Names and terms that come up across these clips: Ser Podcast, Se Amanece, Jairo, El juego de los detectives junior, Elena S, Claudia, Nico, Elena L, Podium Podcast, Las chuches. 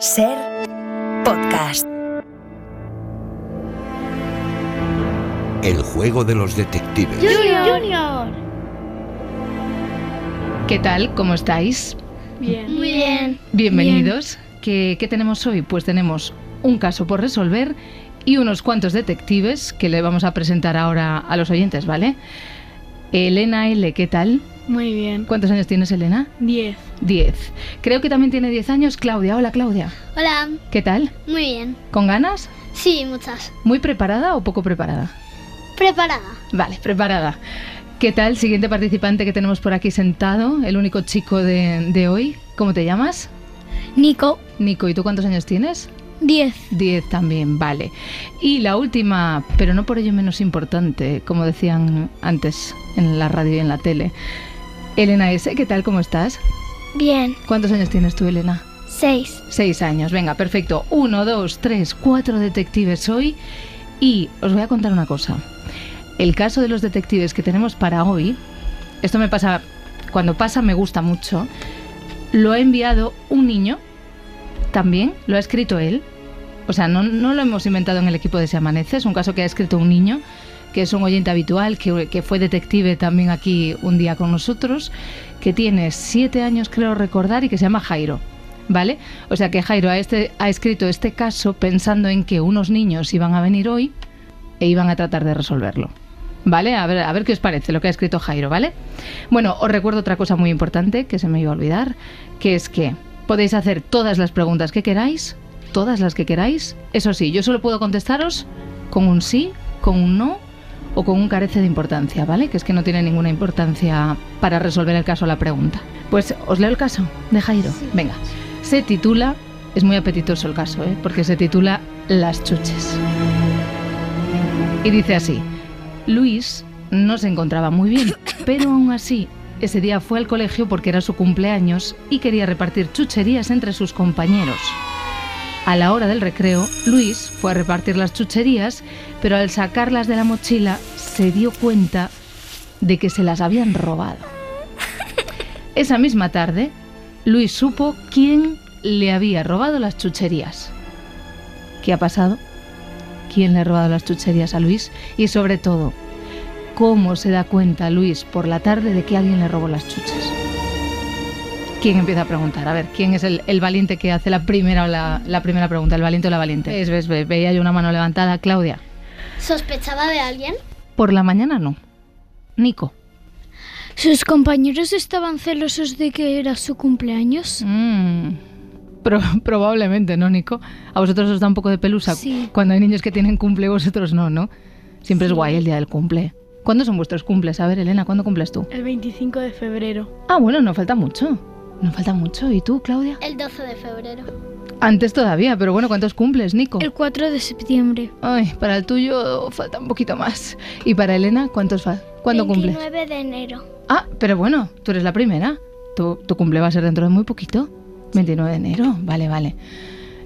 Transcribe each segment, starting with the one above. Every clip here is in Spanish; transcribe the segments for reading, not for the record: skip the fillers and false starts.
Ser Podcast. El juego de los detectives junior. ¿Qué tal? ¿Cómo estáis? Bien. Muy bien. Bienvenidos. Bien. ¿Qué tenemos hoy? Pues tenemos un caso por resolver y unos cuantos detectives que le vamos a presentar ahora a los oyentes, ¿vale? Elena L, ¿qué tal? Muy bien. ¿Cuántos años tienes, Elena? 10. 10. Creo que también tiene 10 años Claudia. Hola, Claudia. Hola. ¿Qué tal? Muy bien. ¿Con ganas? Sí, muchas. ¿Muy preparada o poco preparada? Preparada. Vale, preparada. ¿Qué tal? Siguiente participante que tenemos por aquí sentado, el único chico de hoy. ¿Cómo te llamas? Nico. Nico, ¿y tú cuántos años tienes? 10. 10 también, vale. Y la última, pero no por ello menos importante, como decían antes en la radio y en la tele. Elena S, ¿qué tal? ¿Cómo estás? Bien. ¿Cuántos años tienes tú, Elena? 6. 6 años, venga, perfecto. 1, 2, 3, 4 detectives hoy. Y os voy a contar una cosa. El caso de los detectives que tenemos para hoy, esto me pasa, cuando pasa me gusta mucho, lo ha enviado un niño, también lo ha escrito él. O sea, no lo hemos inventado en el equipo de Se Amanece, es un caso que ha escrito un niño, que es un oyente habitual, que fue detective también aquí un día con nosotros, que tiene 7 años, creo recordar, y que se llama Jairo, ¿vale? O sea que Jairo ha escrito este caso pensando en que unos niños iban a venir hoy e iban a tratar de resolverlo, ¿vale? A ver qué os parece lo que ha escrito Jairo, ¿vale? Bueno, os recuerdo otra cosa muy importante que se me iba a olvidar, que es que podéis hacer todas las preguntas que queráis, todas las que queráis. Eso sí, yo solo puedo contestaros con un sí, con un no o con un carece de importancia, ¿vale? Que es que no tiene ninguna importancia para resolver el caso la pregunta. Pues os leo el caso de Jairo. Sí. Venga, se titula, es muy apetitoso el caso, ¿eh? Porque se titula Las chuches. Y dice así: Luis no se encontraba muy bien, pero aún así ese día fue al colegio porque era su cumpleaños y quería repartir chucherías entre sus compañeros. A la hora del recreo, Luis fue a repartir las chucherías, pero al sacarlas de la mochila se dio cuenta de que se las habían robado. Esa misma tarde, Luis supo quién le había robado las chucherías. ¿Qué ha pasado? ¿Quién le ha robado las chucherías a Luis? Y sobre todo, ¿cómo se da cuenta Luis por la tarde de que alguien le robó las chuches? ¿Quién empieza a preguntar? A ver, ¿quién es el valiente que hace la primera pregunta? ¿El valiente o la valiente? ¿Ves? Veía yo una mano levantada. Claudia. ¿Sospechaba de alguien? Por la mañana no. Nico. ¿Sus compañeros estaban celosos de que era su cumpleaños? Probablemente, ¿no, Nico? ¿A vosotros os da un poco de pelusa? Sí. Cuando hay niños que tienen cumple, vosotros no, ¿no? Siempre sí. Es guay el día del cumple. ¿Cuándo son vuestros cumples? A ver, Elena, ¿cuándo cumples tú? El 25 de febrero. Ah, bueno, no falta mucho. No falta mucho. ¿Y tú, Claudia? El 12 de febrero. Antes todavía, pero bueno, ¿cuántos cumples, Nico? El 4 de septiembre. Ay, para el tuyo falta un poquito más. ¿Y para Elena, cuándo cumples? El 29 de enero. Ah, pero bueno, tú eres la primera. Tu cumple va a ser dentro de muy poquito. 29 de enero, vale.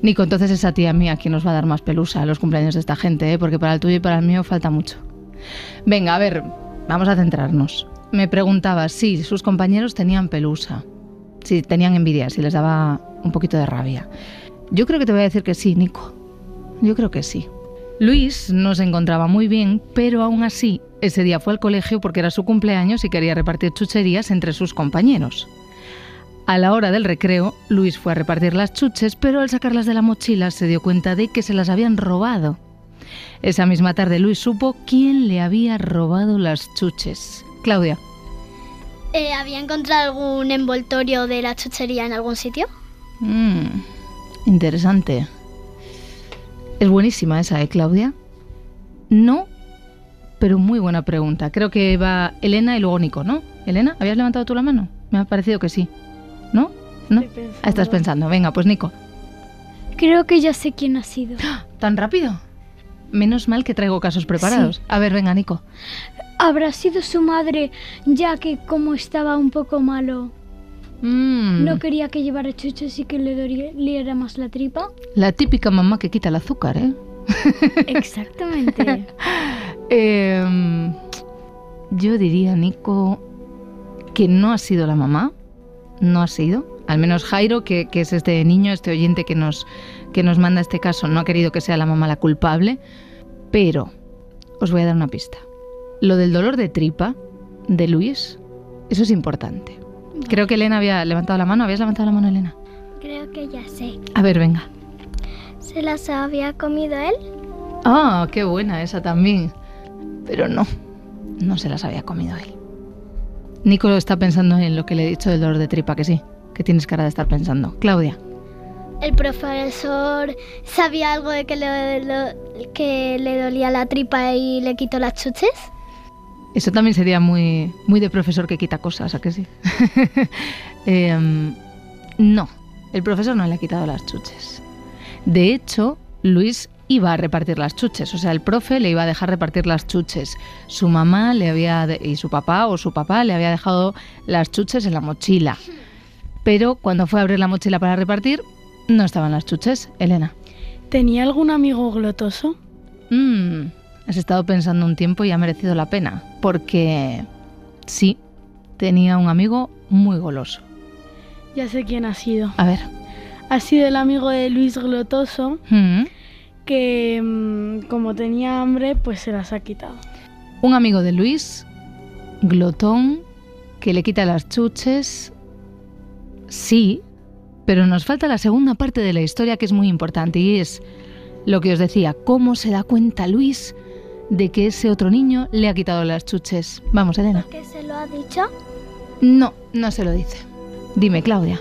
Nico, entonces es a tía mía quien nos va a dar más pelusa a los cumpleaños de esta gente, ¿eh? Porque para el tuyo y para el mío falta mucho. Venga, a ver, vamos a centrarnos. Me preguntaba si sus compañeros tenían pelusa. Si tenían envidia, si les daba un poquito de rabia. Yo creo que te voy a decir que sí, Nico. Yo creo que sí. Luis no se encontraba muy bien, pero aún así, ese día fue al colegio porque era su cumpleaños y quería repartir chucherías entre sus compañeros. A la hora del recreo, Luis fue a repartir las chuches, pero al sacarlas de la mochila se dio cuenta de que se las habían robado. Esa misma tarde, Luis supo quién le había robado las chuches. Claudia. ¿Había encontrado algún envoltorio de la chuchería en algún sitio? Interesante. Es buenísima esa, ¿eh, Claudia? No, pero muy buena pregunta. Creo que va Elena y luego Nico, ¿no? Elena, ¿habías levantado tú la mano? Me ha parecido que sí. ¿No? Pensando. Ah, estás pensando. Venga, pues Nico. Creo que ya sé quién ha sido. ¿Tan rápido? Menos mal que traigo casos preparados. Sí. A ver, venga, Nico. Habrá sido su madre, ya que como estaba un poco malo, no quería que llevara chuches y que le diera más la tripa. La típica mamá que quita el azúcar, ¿eh? Exactamente. Yo diría, Nico, que no ha sido la mamá, Al menos Jairo, que es este niño, este oyente que nos manda este caso, no ha querido que sea la mamá la culpable, pero os voy a dar una pista. Lo del dolor de tripa de Luis, eso es importante. Vale. Creo que Elena había levantado la mano. ¿Habías levantado la mano, Elena? Creo que ya sé. A ver, venga. ¿Se las había comido él? Ah, qué buena esa también. Pero no se las había comido él. Nico está pensando en lo que le he dicho del dolor de tripa, que sí, que tienes cara de estar pensando. Claudia. El profesor sabía algo de que le dolía la tripa y le quitó las chuches. Eso también sería muy, muy de profesor que quita cosas, ¿a que sí? No, el profesor no le ha quitado las chuches. De hecho, Luis iba a repartir las chuches, o sea, el profe le iba a dejar repartir las chuches. Su mamá le había y su papá le había dejado las chuches en la mochila. Pero cuando fue a abrir la mochila para repartir, no estaban las chuches. Elena. ¿Tenía algún amigo glotoso? Has estado pensando un tiempo y ha merecido la pena, porque sí, tenía un amigo muy goloso. Ya sé quién ha sido. A ver. Ha sido el amigo de Luis glotoso, que como tenía hambre, pues se las ha quitado. Un amigo de Luis, glotón, que le quita las chuches. Sí, pero nos falta la segunda parte de la historia, que es muy importante, y es lo que os decía, cómo se da cuenta Luis de que ese otro niño le ha quitado las chuches. Vamos, Elena. ¿Por qué se lo ha dicho? No, no se lo dice. Dime, Claudia.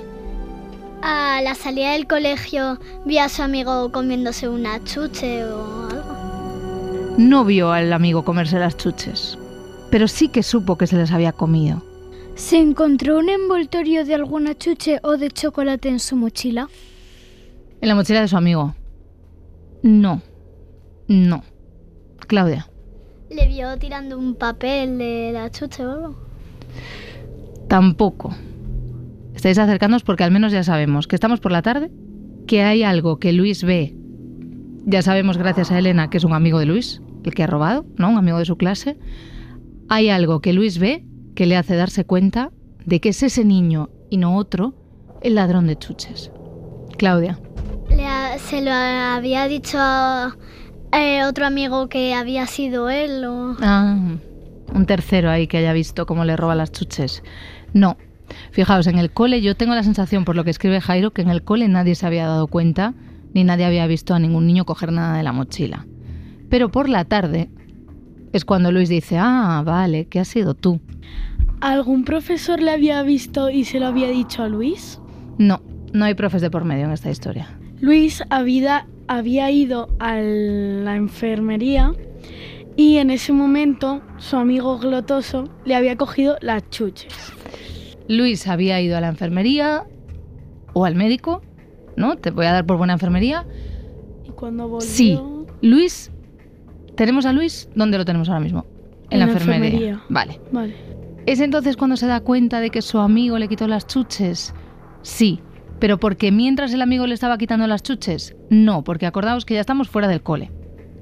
A la salida del colegio, ¿vio a su amigo comiéndose una chuche o algo? No vio al amigo comerse las chuches, pero sí que supo que se las había comido. ¿Se encontró un envoltorio de alguna chuche o de chocolate en su mochila? ¿En la mochila de su amigo? No. Claudia. ¿Le vio tirando un papel de la chuche o algo? Tampoco. Estáis acercándoos porque al menos ya sabemos que estamos por la tarde, que hay algo que Luis ve. Ya sabemos, gracias a Elena, que es un amigo de Luis, el que ha robado, ¿no? Un amigo de su clase. Hay algo que Luis ve que le hace darse cuenta de que es ese niño y no otro el ladrón de chuches. Claudia. ¿Se lo había dicho a otro amigo que había sido él? O... un tercero ahí que haya visto cómo le roba las chuches. No. Fijaos, en el cole, yo tengo la sensación, por lo que escribe Jairo, que en el cole nadie se había dado cuenta ni nadie había visto a ningún niño coger nada de la mochila. Pero por la tarde es cuando Luis dice, vale, ¿qué has sido tú? ¿Algún profesor le había visto y se lo había dicho a Luis? No hay profes de por medio en esta historia. Luis había ido a la enfermería y en ese momento su amigo glotoso le había cogido las chuches. Luis había ido a la enfermería o al médico, ¿no? Te voy a dar por buena enfermería. ¿Y cuando volvió? Sí, Luis. ¿Tenemos a Luis? ¿Dónde lo tenemos ahora mismo? En la enfermería. Vale. ¿Es entonces cuando se da cuenta de que su amigo le quitó las chuches? Sí, pero porque mientras el amigo le estaba quitando las chuches, no, porque acordaos que ya estamos fuera del cole.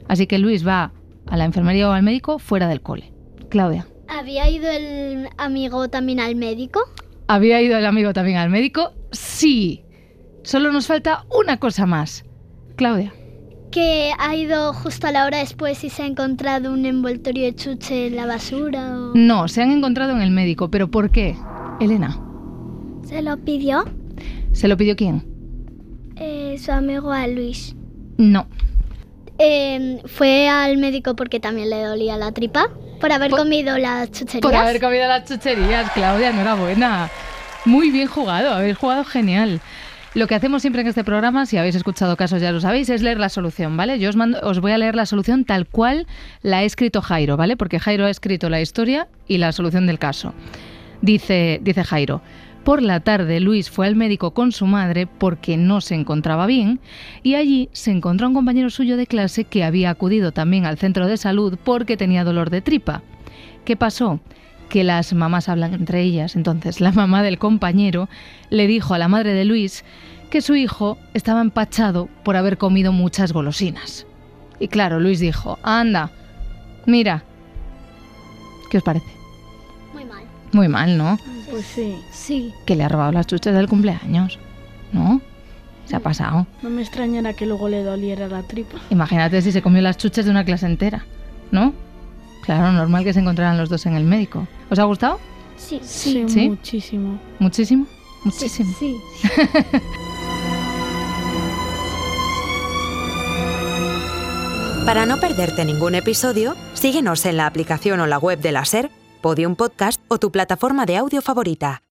Así que Luis va a la enfermería o al médico fuera del cole. Claudia. ¿Había ido el amigo también al médico? Sí. Solo nos falta una cosa más. Claudia. ¿Que ha ido justo a la hora después y se ha encontrado un envoltorio de chuche en la basura? O... No, se han encontrado en el médico. ¿Pero por qué? Elena. ¿Se lo pidió? ¿Se lo pidió quién? Su amigo a Luis. No. ¿Fue al médico porque también le dolía la tripa? Por haber comido las chucherías, Claudia, enhorabuena. Muy bien jugado, habéis jugado genial. Lo que hacemos siempre en este programa, si habéis escuchado casos ya lo sabéis, es leer la solución, ¿vale? Yo os voy a leer la solución tal cual la ha escrito Jairo, ¿vale? Porque Jairo ha escrito la historia y la solución del caso. Dice Jairo, por la tarde Luis fue al médico con su madre porque no se encontraba bien y allí se encontró a un compañero suyo de clase que había acudido también al centro de salud porque tenía dolor de tripa. ¿Qué pasó? Que las mamás hablan entre ellas, entonces la mamá del compañero le dijo a la madre de Luis que su hijo estaba empachado por haber comido muchas golosinas. Y claro, Luis dijo, anda, mira. ¿Qué os parece? Muy mal, ¿no? Pues sí. Sí. Que le ha robado las chuches del cumpleaños, ¿no? Se ha pasado. No me extrañará que luego le doliera la tripa. Imagínate si se comió las chuches de una clase entera, ¿no? Claro, normal que se encontraran los dos en el médico. ¿Os ha gustado? Sí. Sí, sí. Muchísimo. ¿Muchísimo? Muchísimo. Sí. Sí. Para no perderte ningún episodio, síguenos en la aplicación o la web de la Ser, Podium Podcast o tu plataforma de audio favorita.